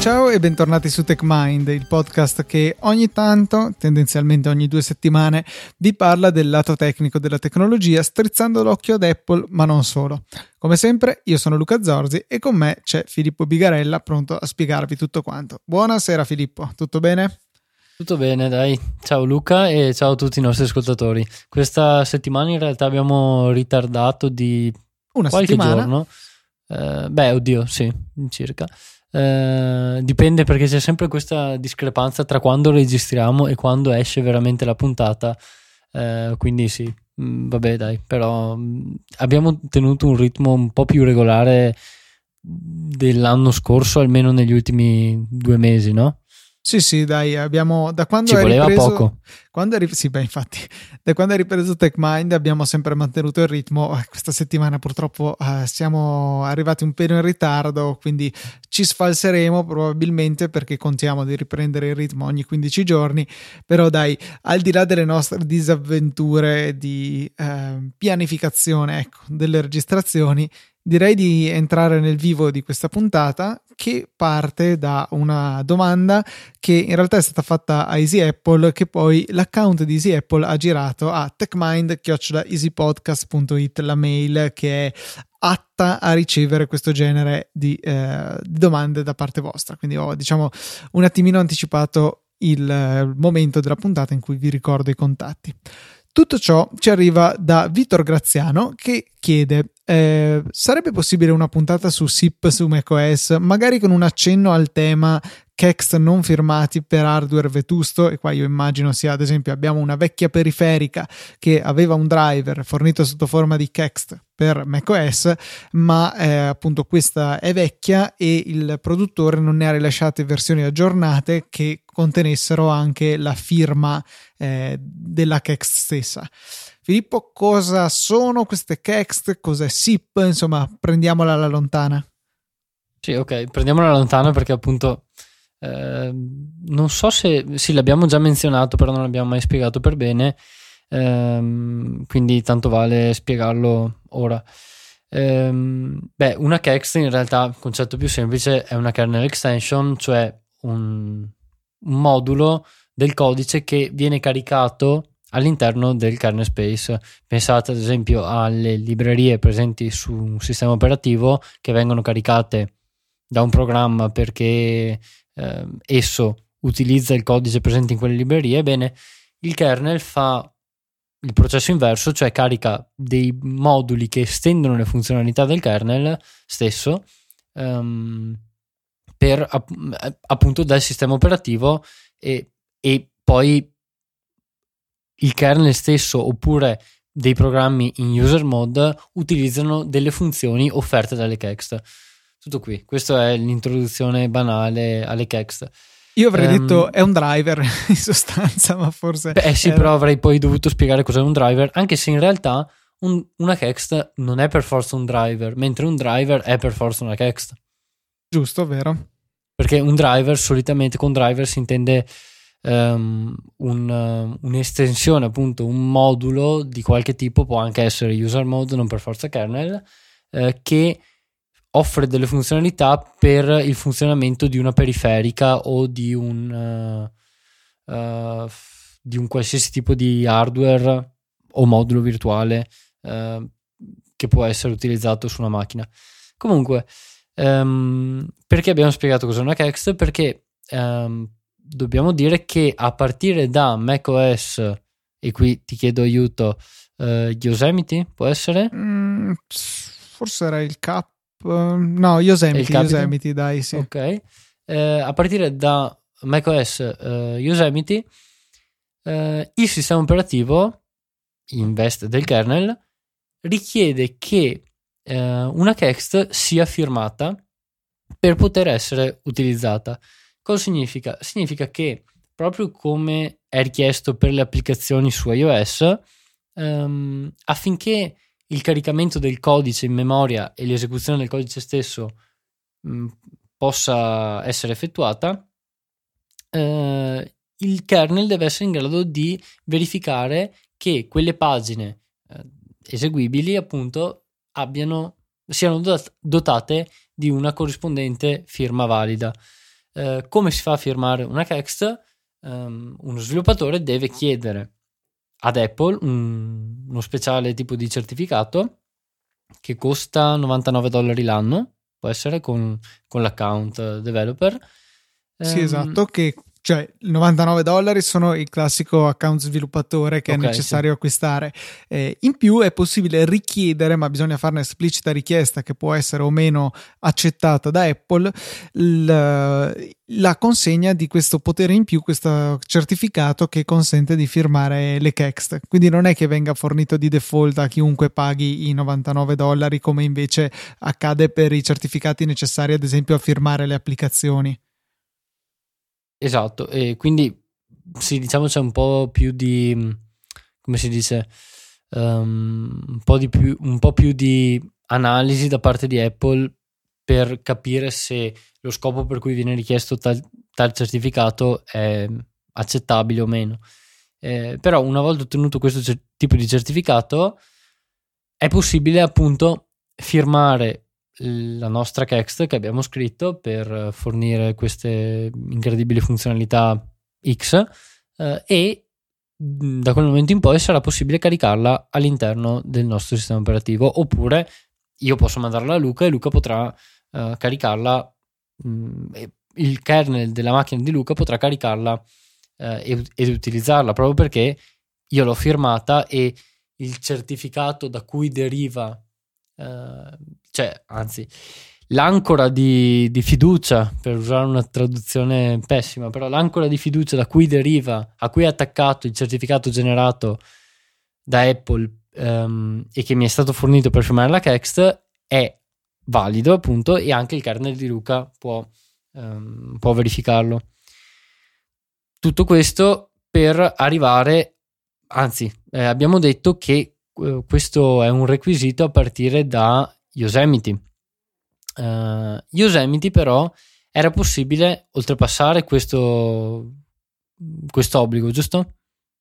Ciao e bentornati su TechMind, il podcast che ogni tanto, tendenzialmente ogni 2 settimane, vi parla del lato tecnico della tecnologia, strizzando l'occhio ad Apple, ma non solo. Come sempre, io sono Luca Zorzi e con me c'è Filippo Bigarella, pronto a spiegarvi tutto quanto. Buonasera Filippo, tutto bene? Tutto bene, dai. Ciao Luca e ciao a tutti i nostri ascoltatori. Questa settimana in realtà abbiamo ritardato di qualche giorno. Sì, circa. Dipende, perché c'è sempre questa discrepanza tra quando registriamo e quando esce veramente la puntata, quindi sì, vabbè dai, però abbiamo tenuto un ritmo un po' più regolare dell'anno scorso, almeno negli ultimi 2 mesi, no? Sì, dai, abbiamo da quando ci voleva ripreso, poco. Da quando è ripreso TechMind abbiamo sempre mantenuto il ritmo. Questa settimana purtroppo siamo arrivati un pelo in ritardo, quindi ci sfalseremo probabilmente, perché contiamo di riprendere il ritmo ogni 15 giorni. Però dai, al di là delle nostre disavventure di pianificazione, delle registrazioni, direi di entrare nel vivo di questa puntata, che parte da una domanda che in realtà è stata fatta a EasyApple, che poi l'account di EasyApple ha girato a techmind@easypodcast.it, la mail che è atta a ricevere questo genere di domande da parte vostra. Quindi ho un attimino anticipato il momento della puntata in cui vi ricordo i contatti. Tutto ciò ci arriva da Vittor Graziano, che chiede: sarebbe possibile una puntata su SIP su macOS, magari con un accenno al tema CAC non firmati per hardware vetusto? E qua io immagino sia, ad esempio, abbiamo una vecchia periferica che aveva un driver fornito sotto forma di CAC per macOS, ma appunto questa è vecchia e il produttore non ne ha rilasciate versioni aggiornate che contenessero anche la firma della CAC stessa. Filippo, cosa sono queste CAC? Cos'è SIP? Insomma, prendiamola alla lontana. Sì, ok, prendiamola alla lontana, perché appunto non so se l'abbiamo già menzionato, però non l'abbiamo mai spiegato per bene, quindi tanto vale spiegarlo ora. Una CAC, in realtà, il concetto più semplice, è una kernel extension, cioè un modulo del codice che viene caricato all'interno del kernel space. Pensate ad esempio alle librerie presenti su un sistema operativo che vengono caricate da un programma perché esso utilizza il codice presente in quelle librerie. Ebbene, il kernel fa il processo inverso, cioè carica dei moduli che estendono le funzionalità del kernel stesso per appunto dal sistema operativo, e poi il kernel stesso oppure dei programmi in user mode utilizzano delle funzioni offerte dalle CAC. Tutto qui, questa è l'introduzione banale alle CAC. Io avrei detto è un driver in sostanza, ma forse... però avrei poi dovuto spiegare cos'è un driver, anche se in realtà una CAC non è per forza un driver, mentre un driver è per forza una CAC. Giusto, vero? Perché un driver, solitamente con driver si intende un'estensione, appunto un modulo di qualche tipo, può anche essere user mode, non per forza kernel, che offre delle funzionalità per il funzionamento di una periferica o di un qualsiasi tipo di hardware o modulo virtuale che può essere utilizzato su una macchina. Comunque, perché abbiamo spiegato cos'è una CAC? Perché dobbiamo dire che a partire da macOS, e qui ti chiedo aiuto, Yosemite può essere? Forse era il K, no, Yosemite dai, sì. Ok, a partire da macOS Yosemite, il sistema operativo in veste del kernel richiede che una CAC sia firmata per poter essere utilizzata. Cosa significa? Significa che, proprio come è richiesto per le applicazioni su iOS, affinché il caricamento del codice in memoria e l'esecuzione del codice stesso possa essere effettuata, il kernel deve essere in grado di verificare che quelle pagine eseguibili appunto siano dotate di una corrispondente firma valida. come si fa a firmare una text? Uno sviluppatore deve chiedere ad Apple uno speciale tipo di certificato che costa $99 l'anno, può essere con l'account developer. Sì, esatto, che cioè $99 sono il classico account sviluppatore che è necessario acquistare. In più è possibile richiedere, ma bisogna fare un'esplicita richiesta che può essere o meno accettata da Apple, la consegna di questo potere in più, questo certificato che consente di firmare le text. Quindi non è che venga fornito di default a chiunque paghi i $99, come invece accade per i certificati necessari ad esempio a firmare le applicazioni. Esatto, e quindi sì, diciamo c'è un po' più di, come si dice, un po' più di analisi da parte di Apple per capire se lo scopo per cui viene richiesto tal certificato è accettabile o meno. Però una volta ottenuto questo tipo di certificato è possibile appunto firmare la nostra text che abbiamo scritto per fornire queste incredibili funzionalità X, e da quel momento in poi sarà possibile caricarla all'interno del nostro sistema operativo, oppure io posso mandarla a Luca e Luca potrà caricarla, il kernel della macchina di Luca potrà caricarla ed utilizzarla, proprio perché io l'ho firmata e il certificato da cui deriva, l'ancora di fiducia, per usare una traduzione pessima, però l'ancora di fiducia da cui deriva, a cui è attaccato il certificato generato da Apple e che mi è stato fornito per firmare la text, è valido appunto, e anche il kernel di Luca può verificarlo. Tutto questo per arrivare, abbiamo detto che questo è un requisito a partire da Yosemite. Yosemite però era possibile oltrepassare questo obbligo, giusto?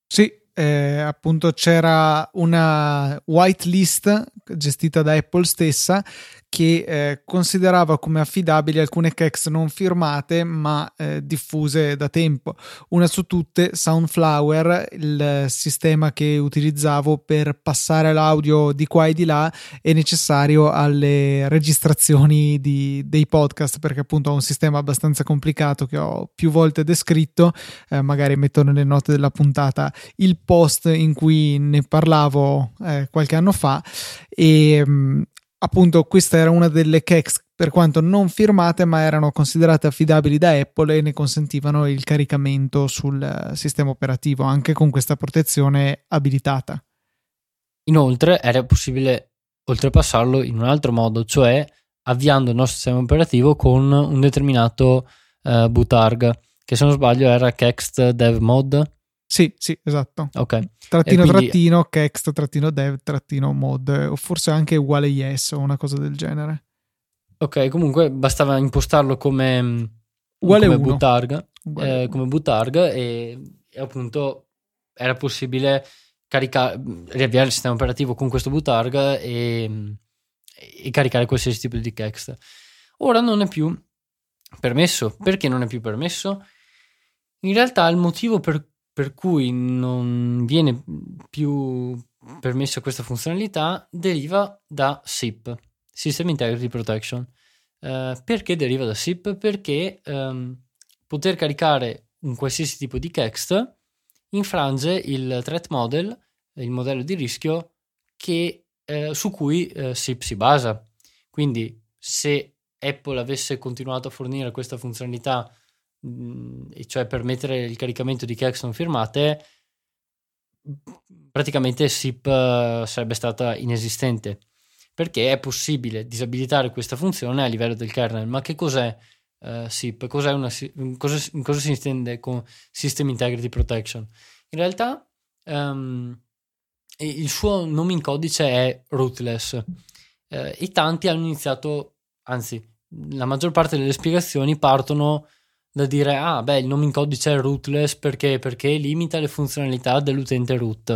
Sì, appunto c'era una whitelist gestita da Apple stessa che considerava come affidabili alcune text non firmate ma diffuse da tempo. Una su tutte, Soundflower, il sistema che utilizzavo per passare l'audio di qua e di là, è necessario alle registrazioni dei podcast, perché appunto è un sistema abbastanza complicato che ho più volte descritto, magari metto nelle note della puntata il post in cui ne parlavo qualche anno fa, e appunto questa era una delle text per quanto non firmate ma erano considerate affidabili da Apple e ne consentivano il caricamento sul sistema operativo anche con questa protezione abilitata. Inoltre era possibile oltrepassarlo in un altro modo, cioè avviando il nostro sistema operativo con un determinato bootarg, che se non sbaglio era text dev mod. Sì, esatto. Ok. Trattino, quindi, trattino, text, trattino, dev, trattino, mod, o forse anche uguale yes o una cosa del genere. Ok, comunque bastava impostarlo come bootarg e appunto era possibile riavviare il sistema operativo con questo bootarg e caricare qualsiasi tipo di text. Ora non è più permesso. Perché non è più permesso? In realtà il motivo per cui non viene più permessa questa funzionalità deriva da SIP, System Integrity Protection. Perché deriva da SIP? Perché poter caricare un qualsiasi tipo di text infrange il threat model, il modello di rischio su cui SIP si basa. Quindi se Apple avesse continuato a fornire questa funzionalità, e cioè permettere il caricamento di text non firmate, praticamente SIP sarebbe stata inesistente, perché è possibile disabilitare questa funzione a livello del kernel. Ma che cos'è SIP? Cosa si intende con System Integrity Protection? In realtà il suo nome in codice è rootless, e tanti hanno iniziato, anzi la maggior parte delle spiegazioni partono da dire il nome in codice è rootless perché limita le funzionalità dell'utente root.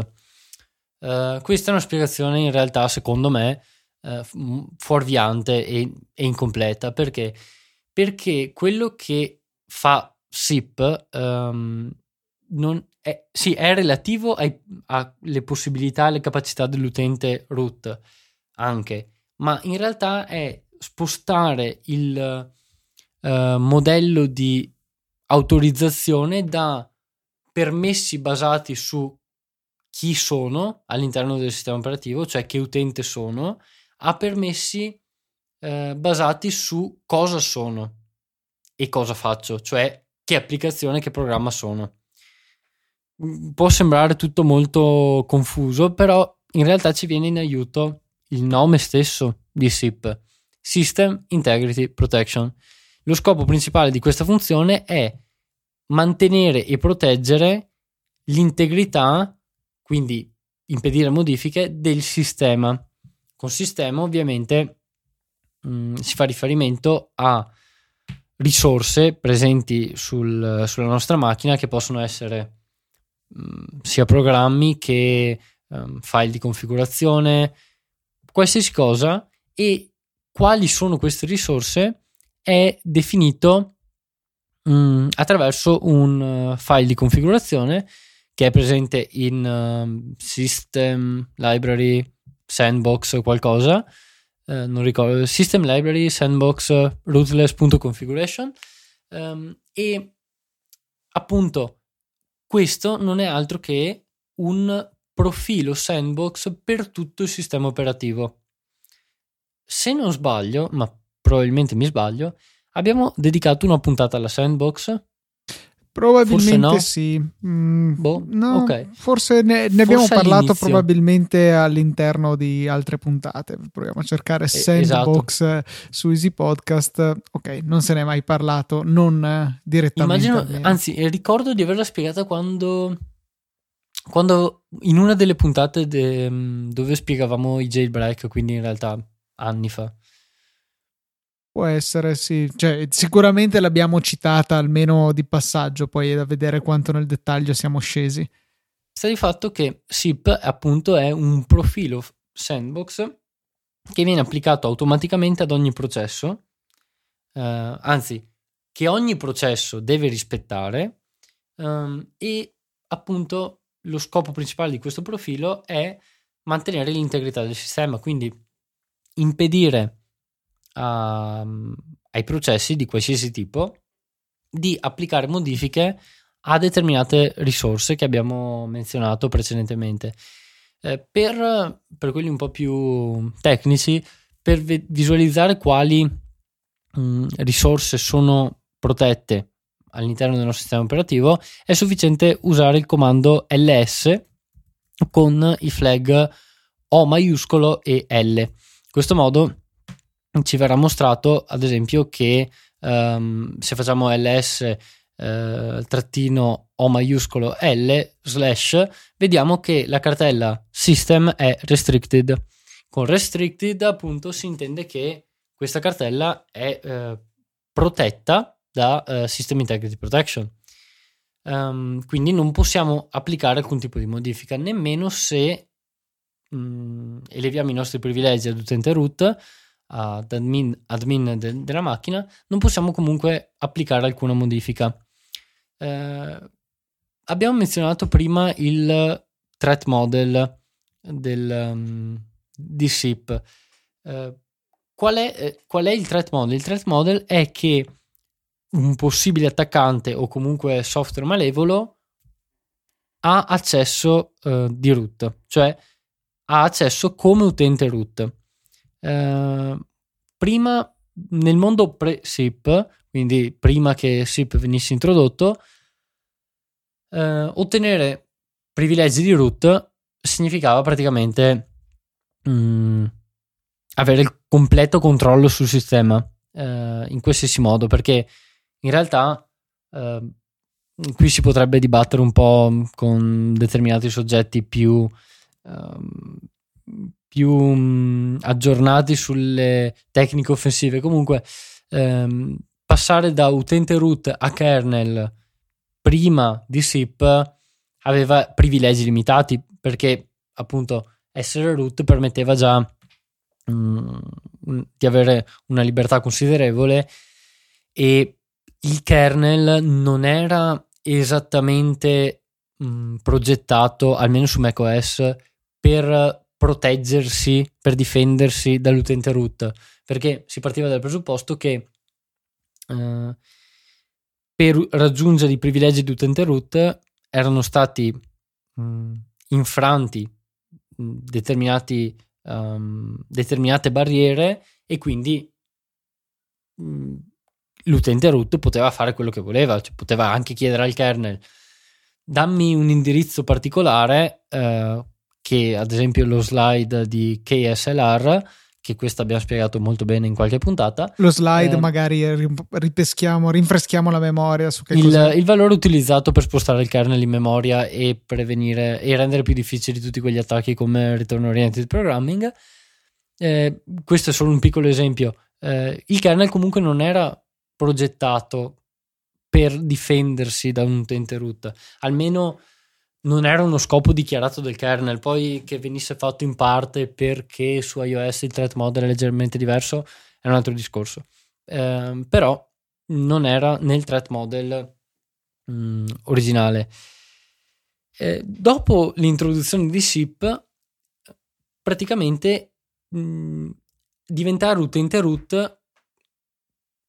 Questa è una spiegazione in realtà secondo me fuorviante e incompleta, perché quello che fa SIP è relativo alle possibilità e alle capacità dell'utente root anche, ma in realtà è spostare il modello di autorizzazione da permessi basati su chi sono all'interno del sistema operativo, cioè che utente sono, a permessi basati su cosa sono e cosa faccio, cioè che applicazione, che programma sono. Può sembrare tutto molto confuso, però in realtà ci viene in aiuto il nome stesso di SIP, System Integrity Protection. Lo scopo principale di questa funzione è mantenere e proteggere l'integrità, quindi impedire modifiche del sistema. Con sistema ovviamente si fa riferimento a risorse presenti sulla nostra macchina, che possono essere sia programmi che file di configurazione, qualsiasi cosa, e quali sono queste risorse è definito attraverso un file di configurazione che è presente in System Library Sandbox qualcosa, non ricordo, System Library Sandbox Rootless.configuration, e appunto questo non è altro che un profilo sandbox per tutto il sistema operativo. Se non sbaglio, ma probabilmente mi sbaglio, abbiamo dedicato una puntata alla sandbox? Probabilmente no. Sì. No, okay. Forse ne abbiamo parlato all'inizio, probabilmente all'interno di altre puntate. Proviamo a cercare sandbox, esatto, su Easy Podcast. Ok, non se ne è mai parlato, non direttamente. Immagino, anzi, ricordo di averla spiegata quando in una delle puntate dove spiegavamo i jailbreak, quindi in realtà anni fa. Può essere, sì, cioè, sicuramente l'abbiamo citata almeno di passaggio, poi è da vedere quanto nel dettaglio siamo scesi. Sta di fatto che SIP appunto è un profilo sandbox che viene applicato automaticamente ad ogni processo, anzi che ogni processo deve rispettare, e appunto lo scopo principale di questo profilo è mantenere l'integrità del sistema, quindi impedire ai processi di qualsiasi tipo di applicare modifiche a determinate risorse che abbiamo menzionato precedentemente. Per quelli un po' più tecnici, per visualizzare quali risorse sono protette all'interno del nostro sistema operativo, è sufficiente usare il comando ls con i flag O maiuscolo e L. In questo modo ci verrà mostrato, ad esempio, che se facciamo ls trattino o maiuscolo l / vediamo che la cartella system è restricted. Con restricted appunto si intende che questa cartella è protetta da System Integrity Protection, quindi non possiamo applicare alcun tipo di modifica, nemmeno se eleviamo i nostri privilegi ad utente root, ad admin della macchina, non possiamo comunque applicare alcuna modifica. Abbiamo menzionato prima il threat model di SIP. Qual è il threat model? Il threat model è che un possibile attaccante o comunque software malevolo ha accesso di root, cioè ha accesso come utente root. Prima, nel mondo pre-SIP, quindi prima che SIP venisse introdotto, ottenere privilegi di root significava praticamente avere il completo controllo sul sistema, in qualsiasi modo, perché in realtà qui si potrebbe dibattere un po' con determinati soggetti più aggiornati sulle tecniche offensive. Comunque passare da utente root a kernel prima di SIP aveva privilegi limitati, perché appunto essere root permetteva già di avere una libertà considerevole e il kernel non era esattamente progettato, almeno su macOS, per proteggersi, per difendersi dall'utente root, perché si partiva dal presupposto che per raggiungere i privilegi di utente root erano stati infranti determinate barriere, e quindi l'utente root poteva fare quello che voleva, cioè poteva anche chiedere al kernel: dammi un indirizzo particolare, che ad esempio lo slide di KSLR, che questo abbiamo spiegato molto bene in qualche puntata. Lo slide magari rinfreschiamo la memoria su che cos'è. Il valore utilizzato per spostare il kernel in memoria e prevenire e rendere più difficili tutti quegli attacchi come return oriented programming. Questo è solo un piccolo esempio. Il kernel comunque non era progettato per difendersi da un utente root, almeno non era uno scopo dichiarato del kernel. Poi che venisse fatto in parte perché su iOS il threat model è leggermente diverso è un altro discorso, però non era nel threat model originale. Dopo l'introduzione di SIP, praticamente diventare utente root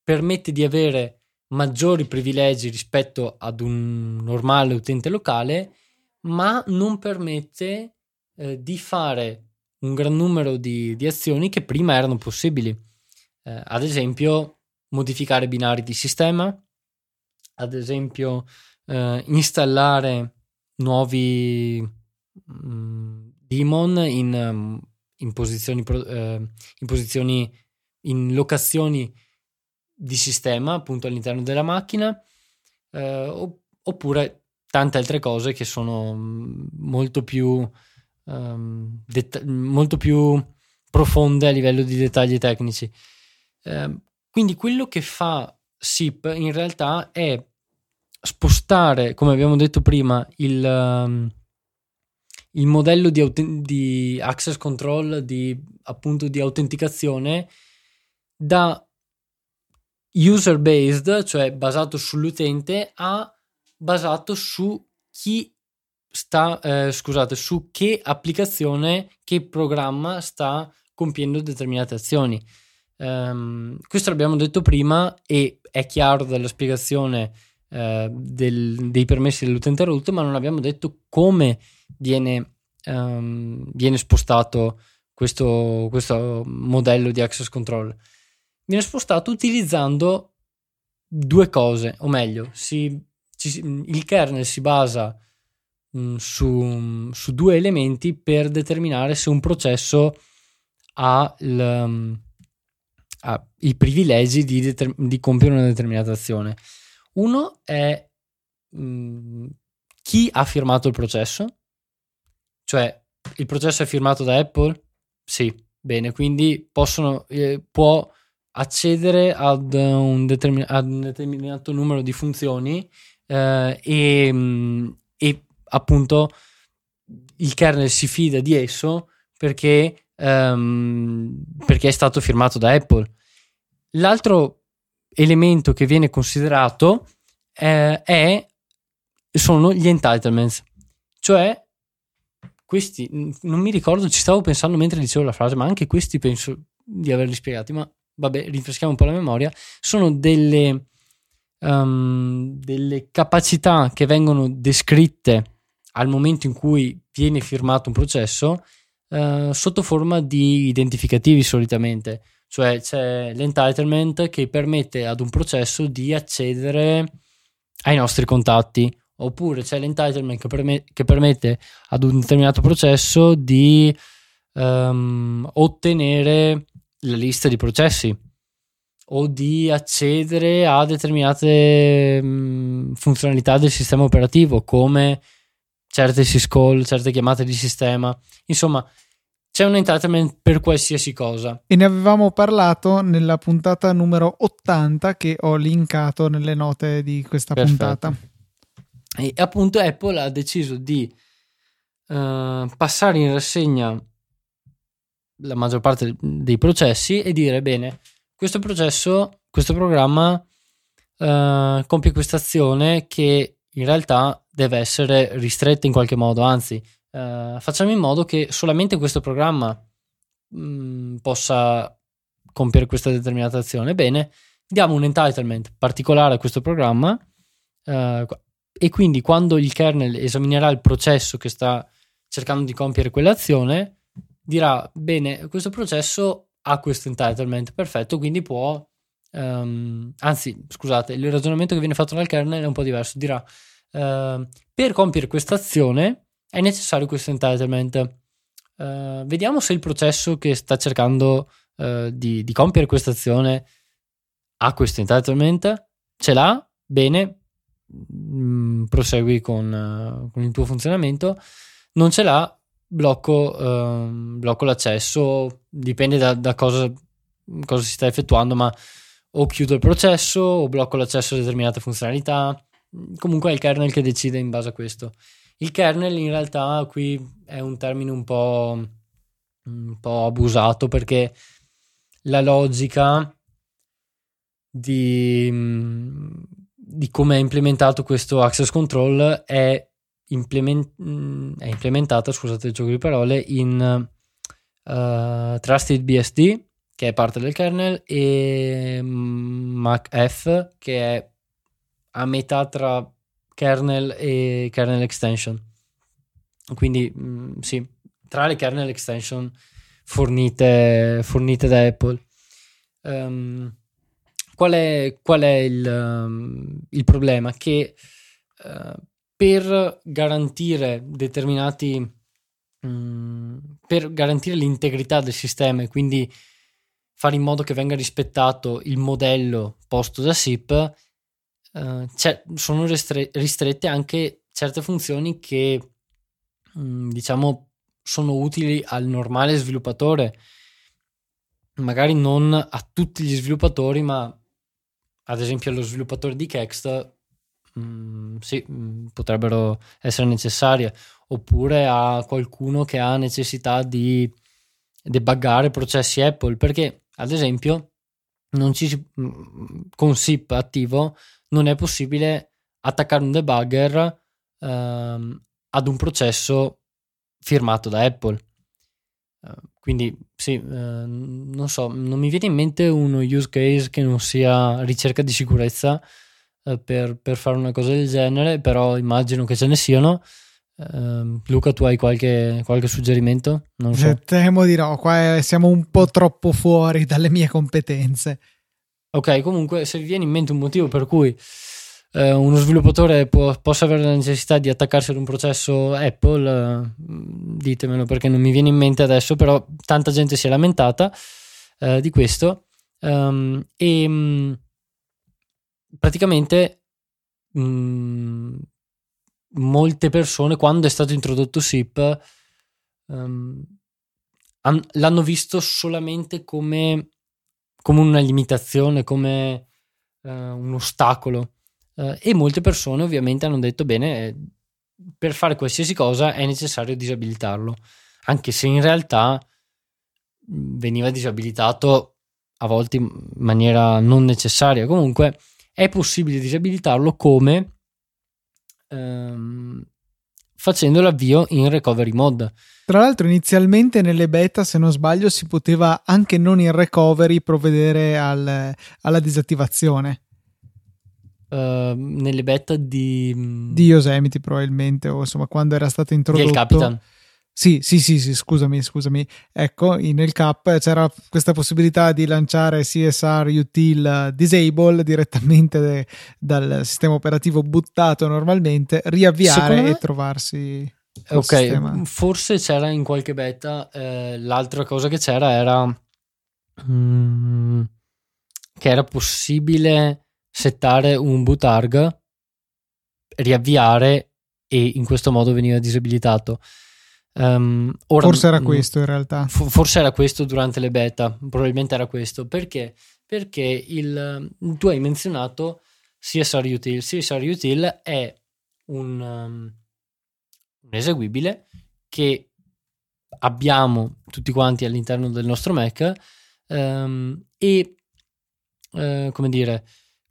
permette di avere maggiori privilegi rispetto ad un normale utente locale, ma non permette di fare un gran numero di azioni che prima erano possibili, ad esempio modificare binari di sistema, ad esempio installare nuovi daemon in locazioni di sistema appunto all'interno della macchina, oppure tante altre cose che sono molto più profonde a livello di dettagli tecnici. Quindi quello che fa SIP in realtà è spostare, come abbiamo detto prima, il modello di access control, appunto di autenticazione, da user based, cioè basato sull'utente, a basato su su che applicazione, che programma sta compiendo determinate azioni. Questo l'abbiamo detto prima e è chiaro dalla spiegazione dei permessi dell'utente root, ma non abbiamo detto come viene spostato questo modello di access control. Viene spostato utilizzando due cose, o meglio, il kernel si basa su due elementi per determinare se un processo ha i privilegi di compiere una determinata azione. Uno è chi ha firmato il processo, cioè il processo è firmato da Apple? Sì, bene, quindi può accedere ad un determinato numero di funzioni, e appunto il kernel si fida di esso perché è stato firmato da Apple. L'altro elemento che viene considerato sono gli entitlements, cioè questi, non mi ricordo, ci stavo pensando mentre dicevo la frase, ma anche questi penso di averli spiegati, ma vabbè, rinfreschiamo un po' la memoria. Sono delle capacità che vengono descritte al momento in cui viene firmato un processo, sotto forma di identificativi solitamente, cioè c'è l'entitlement che permette ad un processo di accedere ai nostri contatti, oppure c'è l'entitlement che permette ad un determinato processo di ottenere la lista di processi o di accedere a determinate funzionalità del sistema operativo, come certe syscall, certe chiamate di sistema. Insomma, c'è un entitlement per qualsiasi cosa, e ne avevamo parlato nella puntata numero 80 che ho linkato nelle note di questa puntata. E appunto Apple ha deciso di passare in rassegna la maggior parte dei processi e dire: bene, questo programma compie questa azione che in realtà deve essere ristretta in qualche modo, anzi facciamo in modo che solamente questo programma possa compiere questa determinata azione. Bene, diamo un entitlement particolare a questo programma e quindi quando il kernel esaminerà il processo che sta cercando di compiere quell'azione dirà: bene, questo processo ha questo entitlement, perfetto, quindi può il ragionamento che viene fatto dal kernel è un po' diverso, dirà per compiere questa azione è necessario questo entitlement, vediamo se il processo che sta cercando di compiere questa azione ha questo entitlement, ce l'ha, bene, prosegui con il tuo funzionamento. Non ce l'ha, blocco l'accesso, dipende da cosa si sta effettuando, ma o chiudo il processo o blocco l'accesso a determinate funzionalità. Comunque è il kernel che decide in base a questo. Il kernel in realtà qui è un termine un po' abusato, perché la logica di come è implementato questo access control è implementata, scusate il gioco di parole, in Trusted BSD, che è parte del kernel, e MacF, che è a metà tra kernel e kernel extension. Quindi sì, tra le kernel extension fornite da Apple. Qual è il problema? Che per garantire per garantire l'integrità del sistema e quindi fare in modo che venga rispettato il modello posto da SIP, sono ristrette anche certe funzioni che diciamo sono utili al normale sviluppatore, magari non a tutti gli sviluppatori, ma ad esempio allo sviluppatore di Kext potrebbero essere necessarie, oppure a qualcuno che ha necessità di debuggare processi Apple, perché ad esempio con SIP attivo non è possibile attaccare un debugger ad un processo firmato da Apple. Quindi sì, non so, non mi viene in mente uno use case che non sia ricerca di sicurezza per fare una cosa del genere, però immagino che ce ne siano. Luca, tu hai qualche suggerimento? Non so. Temo di no, qua siamo un po' troppo fuori dalle mie competenze. Ok, comunque se vi viene in mente un motivo per cui uno sviluppatore possa avere la necessità di attaccarsi ad un processo Apple, ditemelo, perché non mi viene in mente adesso, però tanta gente si è lamentata di questo. Praticamente molte persone, quando è stato introdotto SIP, l'hanno visto solamente come una limitazione, come un ostacolo. E molte persone ovviamente hanno detto: bene, per fare qualsiasi cosa è necessario disabilitarlo, anche se in realtà veniva disabilitato a volte in maniera non necessaria. Comunque è possibile disabilitarlo come facendo l'avvio in recovery mode. Tra l'altro inizialmente nelle beta, se non sbaglio, si poteva anche non in recovery provvedere alla disattivazione. Nelle beta di Yosemite probabilmente, o insomma quando era stato introdotto del Capitan. Sì, scusami, ecco, nel cap c'era questa possibilità di lanciare CSR util disable direttamente dal sistema operativo buttato normalmente, riavviare e trovarsi ok sistema. Forse c'era in qualche beta, l'altra cosa che c'era era che era possibile settare un bootarg, riavviare, e in questo modo veniva disabilitato. Forse era questo in realtà. Forse era questo durante le beta, probabilmente era questo. Perché tu hai menzionato CSR Util. CSR Util è un eseguibile che abbiamo tutti quanti all'interno del nostro Mac, come dire,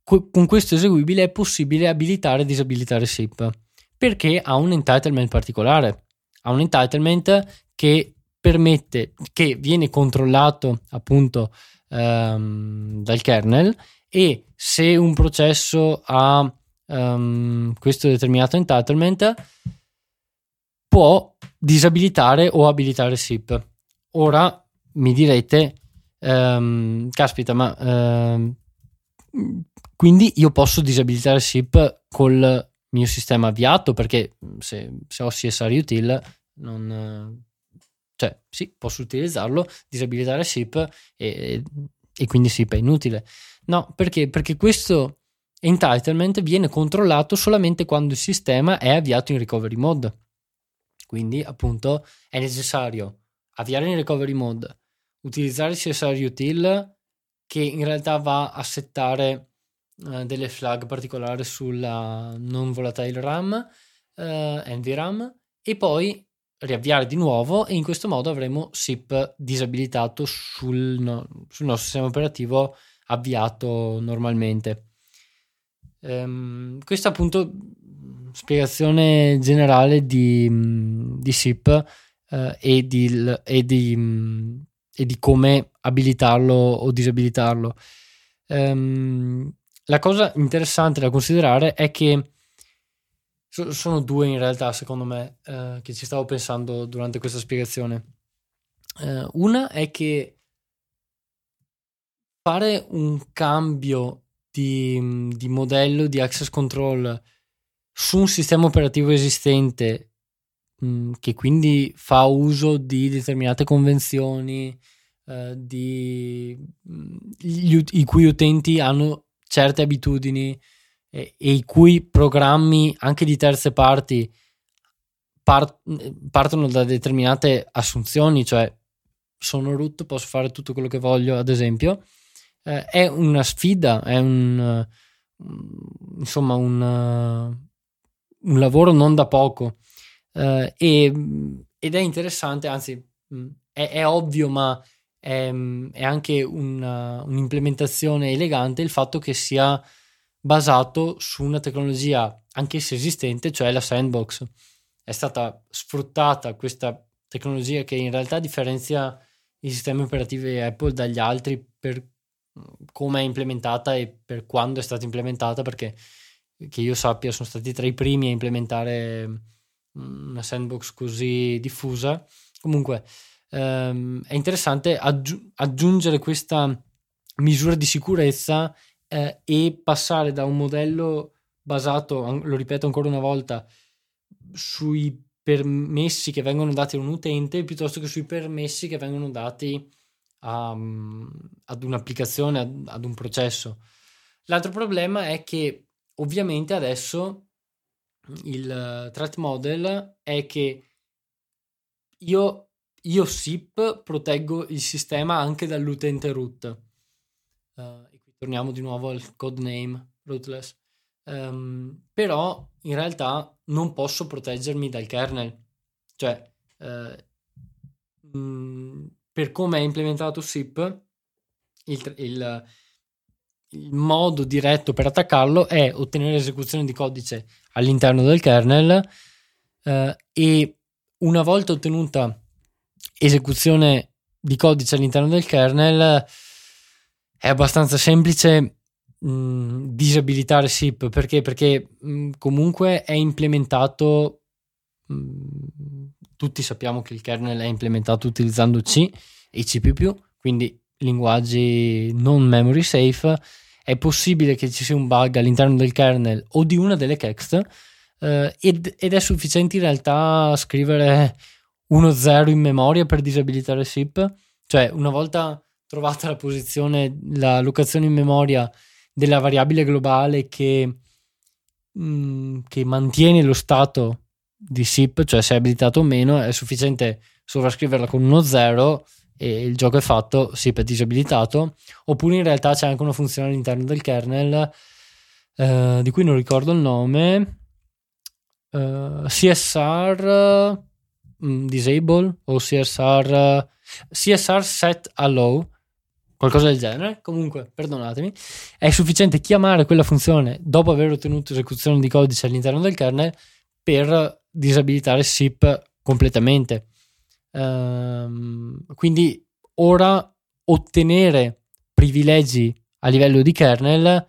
con questo eseguibile è possibile abilitare e disabilitare SIP, perché ha un entitlement particolare, ha un entitlement che permette, che viene controllato appunto dal kernel, e se un processo ha questo determinato entitlement può disabilitare o abilitare SIP. Ora mi direte, caspita, ma quindi io posso disabilitare SIP col mio sistema avviato, perché se ho CSR util non, cioè sì, posso utilizzarlo, disabilitare SIP e quindi SIP è inutile. No, perché questo entitlement viene controllato solamente quando il sistema è avviato in recovery mode. Quindi appunto è necessario avviare in recovery mode, utilizzare il CSR util che in realtà va a settare delle flag particolari sulla non volatile RAM, NVRAM, e poi riavviare di nuovo, e in questo modo avremo SIP disabilitato sul nostro sistema operativo avviato normalmente. Questa appunto spiegazione generale di SIP e di come abilitarlo o disabilitarlo. La cosa interessante da considerare è che sono due in realtà, secondo me, che ci stavo pensando durante questa spiegazione. Una è che fare un cambio di modello di access control su un sistema operativo esistente, che quindi fa uso di determinate convenzioni, i cui utenti hanno certe abitudini, e i cui programmi anche di terze parti partono da determinate assunzioni, cioè sono root, posso fare tutto quello che voglio, ad esempio, è una sfida, è un lavoro non da poco, ed è interessante, anzi è ovvio, ma è anche un'implementazione elegante il fatto che sia basato su una tecnologia anch'essa esistente, cioè la sandbox. È stata sfruttata questa tecnologia, che in realtà differenzia i sistemi operativi Apple dagli altri per come è implementata e per quando è stata implementata, perché che io sappia sono stati tra i primi a implementare una sandbox così diffusa. Comunque è interessante aggiungere questa misura di sicurezza e passare da un modello basato, lo ripeto ancora una volta, sui permessi che vengono dati a un utente piuttosto che sui permessi che vengono dati ad un'applicazione, ad un processo. L'altro problema è che ovviamente adesso il threat model è che io SIP proteggo il sistema anche dall'utente root. Torniamo di nuovo al codename rootless, però in realtà non posso proteggermi dal kernel, cioè per come è implementato SIP il modo diretto per attaccarlo è ottenere esecuzione di codice all'interno del kernel, e una volta ottenuta esecuzione di codice all'interno del kernel è abbastanza semplice disabilitare SIP, perché comunque è implementato, tutti sappiamo che il kernel è implementato utilizzando C e C++, quindi linguaggi non memory safe. È possibile che ci sia un bug all'interno del kernel o di una delle kext, ed è sufficiente in realtà scrivere 1.0 in memoria per disabilitare SIP, cioè una volta trovata la posizione, la locazione in memoria della variabile globale che mantiene lo stato di SIP, cioè se è abilitato o meno, è sufficiente sovrascriverla con 1.0 e il gioco è fatto, SIP è disabilitato. Oppure in realtà c'è anche una funzione all'interno del kernel, di cui non ricordo il nome, CSR disable o CSR set allow, qualcosa del genere, comunque perdonatemi, è sufficiente chiamare quella funzione dopo aver ottenuto esecuzione di codice all'interno del kernel per disabilitare SIP completamente. Quindi ora ottenere privilegi a livello di kernel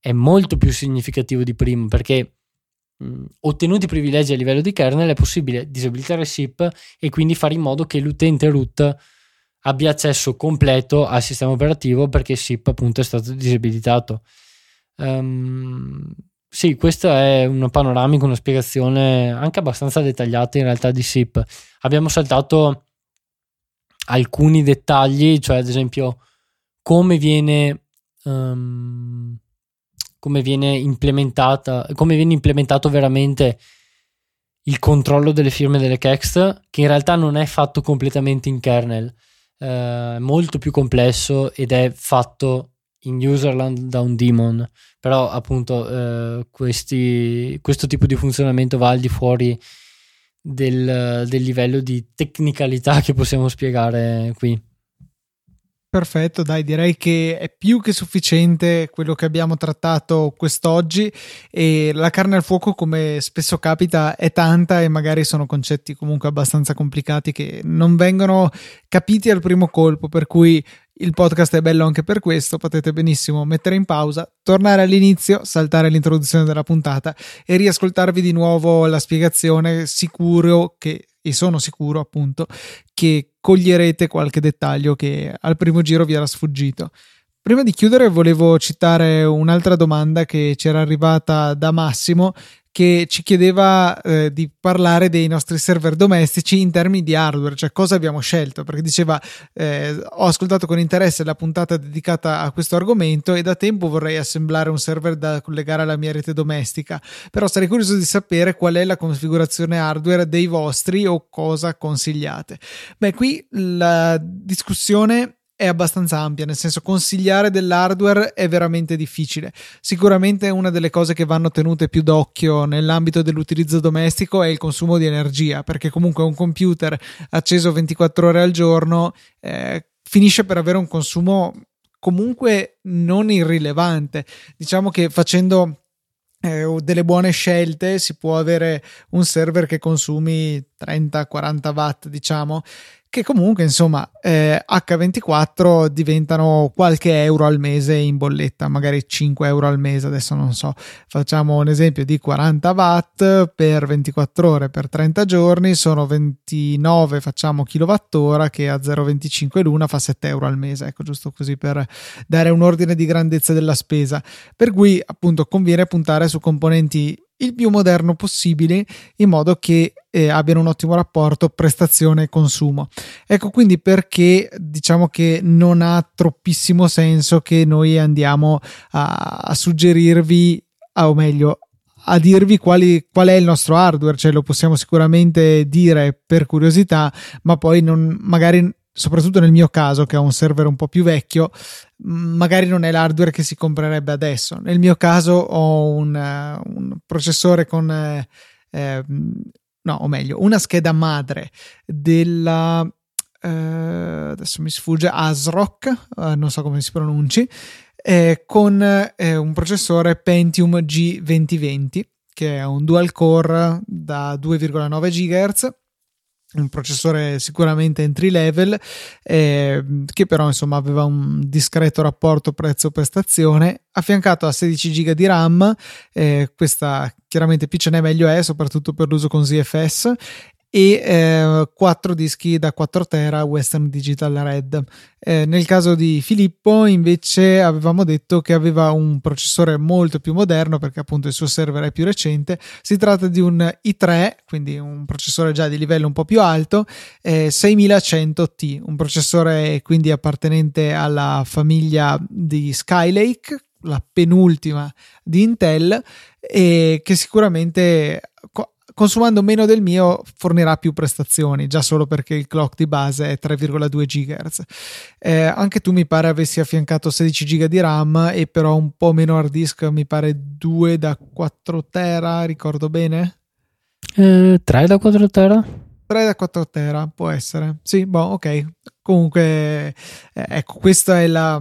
è molto più significativo di prima, perché ottenuti privilegi a livello di kernel è possibile disabilitare SIP e quindi fare in modo che l'utente root abbia accesso completo al sistema operativo, perché SIP appunto è stato disabilitato. Sì, questa è una panoramica, una spiegazione anche abbastanza dettagliata in realtà di SIP. Abbiamo saltato alcuni dettagli, cioè ad esempio come viene implementato veramente il controllo delle firme delle text, che in realtà non è fatto completamente in kernel, molto più complesso ed è fatto in userland da un daemon, però appunto questo tipo di funzionamento va al di fuori del livello di tecnicalità che possiamo spiegare qui. Perfetto, dai, direi che è più che sufficiente quello che abbiamo trattato quest'oggi, e la carne al fuoco, come spesso capita, è tanta e magari sono concetti comunque abbastanza complicati che non vengono capiti al primo colpo, per cui il podcast è bello anche per questo: potete benissimo mettere in pausa, tornare all'inizio, saltare l'introduzione della puntata e riascoltarvi di nuovo la spiegazione, sono sicuro appunto che coglierete qualche dettaglio che al primo giro vi era sfuggito. Prima di chiudere volevo citare un'altra domanda che c'era arrivata da Massimo, che ci chiedeva di parlare dei nostri server domestici in termini di hardware, cioè cosa abbiamo scelto, perché diceva ho ascoltato con interesse la puntata dedicata a questo argomento e da tempo vorrei assemblare un server da collegare alla mia rete domestica, però sarei curioso di sapere qual è la configurazione hardware dei vostri o cosa consigliate. Beh, qui la discussione è abbastanza ampia, nel senso, consigliare dell'hardware è veramente difficile. Sicuramente una delle cose che vanno tenute più d'occhio nell'ambito dell'utilizzo domestico è il consumo di energia, perché comunque un computer acceso 24 ore al giorno finisce per avere un consumo comunque non irrilevante. Diciamo che facendo delle buone scelte si può avere un server che consumi 30-40 watt, diciamo, che comunque insomma H24 diventano qualche euro al mese in bolletta, magari 5 euro al mese, adesso non so, facciamo un esempio di 40 watt per 24 ore per 30 giorni sono 29, facciamo, kilowattora, che a 0,25 l'una fa 7 euro al mese, ecco, giusto così per dare un ordine di grandezza della spesa, per cui appunto conviene puntare su componenti il più moderno possibile, in modo che abbiano un ottimo rapporto prestazione e consumo. Ecco quindi perché diciamo che non ha troppissimo senso che noi andiamo a suggerirvi, o meglio a dirvi qual è il nostro hardware, cioè lo possiamo sicuramente dire per curiosità, ma poi non, magari soprattutto nel mio caso che ho un server un po' più vecchio, magari non è l'hardware che si comprerebbe adesso. Nel mio caso ho un processore con una scheda madre della adesso mi sfugge, ASRock, non so come si pronunci, con un processore Pentium G2020 che è un dual core da 2,9 GHz, un processore sicuramente entry level che però insomma aveva un discreto rapporto prezzo-prestazione, affiancato a 16 GB di RAM, questa chiaramente più ce n'è meglio è, soprattutto per l'uso con ZFS, e 4 dischi da 4 tera Western Digital Red. Nel caso di Filippo invece avevamo detto che aveva un processore molto più moderno, perché appunto il suo server è più recente, si tratta di un i3, quindi un processore già di livello un po' più alto, 6100T, un processore quindi appartenente alla famiglia di Skylake, la penultima di Intel, e che sicuramente consumando meno del mio fornirà più prestazioni, già solo perché il clock di base è 3,2 GHz. Anche tu mi pare avessi affiancato 16 GB di RAM e però un po' meno hard disk, mi pare 2 da 4 tera, ricordo bene? 3 da 4 tera? 3 da 4 tera, può essere. Sì, boh, ok. Comunque, ecco, questa è la...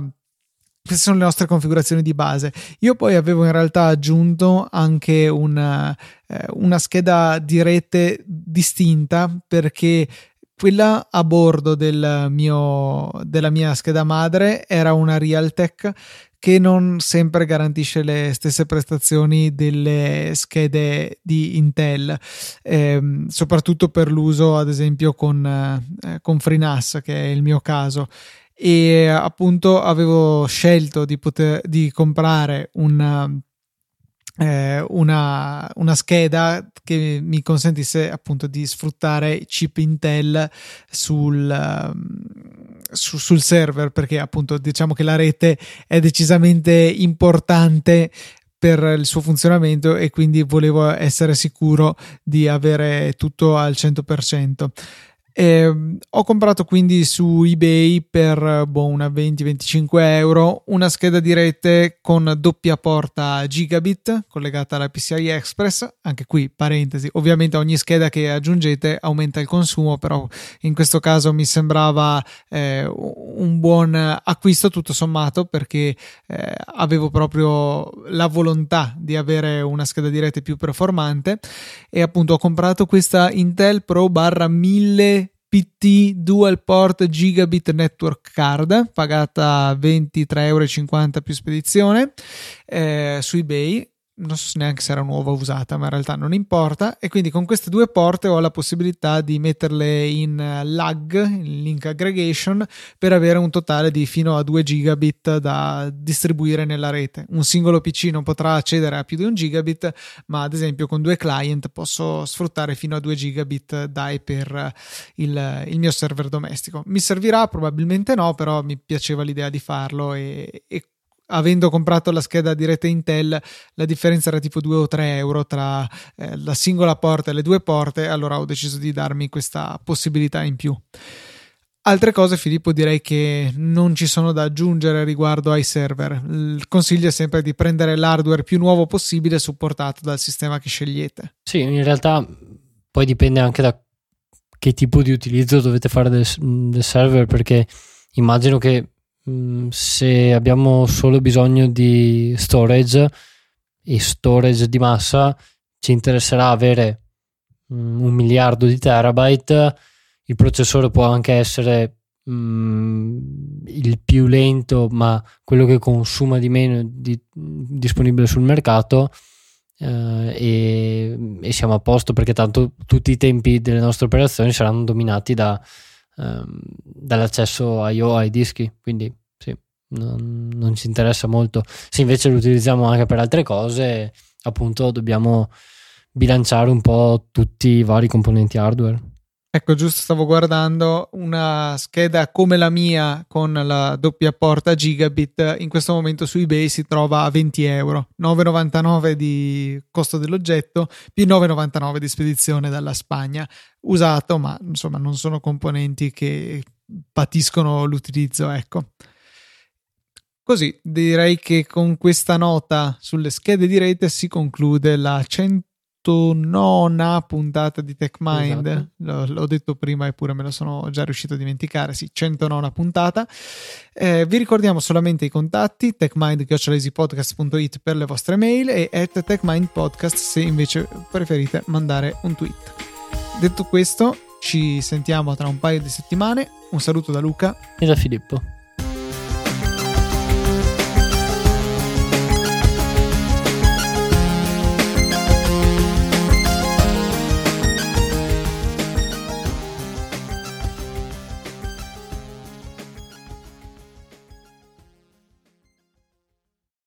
Queste sono le nostre configurazioni di base. Io poi avevo in realtà aggiunto anche una scheda di rete distinta, perché quella a bordo della mia scheda madre era una Realtek, che non sempre garantisce le stesse prestazioni delle schede di Intel, soprattutto per l'uso ad esempio con FreeNAS, che è il mio caso. E appunto avevo scelto di comprare una scheda che mi consentisse appunto di sfruttare chip Intel sul server, perché appunto diciamo che la rete è decisamente importante per il suo funzionamento, e quindi volevo essere sicuro di avere tutto al 100%. Ho comprato quindi su eBay per una 20-25 euro una scheda di rete con doppia porta gigabit collegata alla PCI Express. Anche qui parentesi, ovviamente ogni scheda che aggiungete aumenta il consumo, però in questo caso mi sembrava un buon acquisto tutto sommato, perché avevo proprio la volontà di avere una scheda di rete più performante. E appunto ho comprato questa Intel Pro/1000 PT Dual Port Gigabit Network Card, pagata 23,50 € più spedizione su eBay. Non so neanche se era nuova o usata, ma in realtà non importa. E quindi con queste due porte ho la possibilità di metterle in LAG, in link aggregation, per avere un totale di fino a 2 gigabit da distribuire nella rete. Un singolo PC non potrà accedere a più di 1 gigabit, ma ad esempio con due client posso sfruttare fino a 2 gigabit dai per il mio server domestico. Mi servirà? Probabilmente no, però mi piaceva l'idea di farlo, e avendo comprato la scheda di rete Intel la differenza era tipo 2 o 3 euro tra la singola porta e le due porte, allora ho deciso di darmi questa possibilità in più. Altre cose, Filippo, direi che non ci sono da aggiungere riguardo ai server. Il consiglio è sempre di prendere l'hardware più nuovo possibile supportato dal sistema che scegliete. Sì, in realtà poi dipende anche da che tipo di utilizzo dovete fare del server, perché immagino che se abbiamo solo bisogno di storage e storage di massa, ci interesserà avere 1 miliardo di terabyte. Il processore può anche essere il più lento, ma quello che consuma di meno disponibile sul mercato, e siamo a posto, perché tanto tutti i tempi delle nostre operazioni saranno dominati dall'accesso I/O ai dischi, quindi sì, non ci interessa molto. Se invece lo utilizziamo anche per altre cose, appunto dobbiamo bilanciare un po' tutti i vari componenti hardware. Ecco, giusto, stavo guardando una scheda come la mia con la doppia porta gigabit, in questo momento su eBay si trova a 20 euro, 9,99 di costo dell'oggetto più 9,99 di spedizione dalla Spagna, usato, ma insomma non sono componenti che patiscono l'utilizzo, ecco. Così direi che con questa nota sulle schede di rete si conclude la 109ª puntata di TechMind. Esatto. L'ho detto prima, eppure me lo sono già riuscito a dimenticare. Sì, 109ª puntata. Vi ricordiamo solamente i contatti: techmind@easypodcast.it per le vostre mail, e @techmindpodcast se invece preferite mandare un tweet. Detto questo, ci sentiamo tra un paio di settimane. Un saluto da Luca e da Filippo.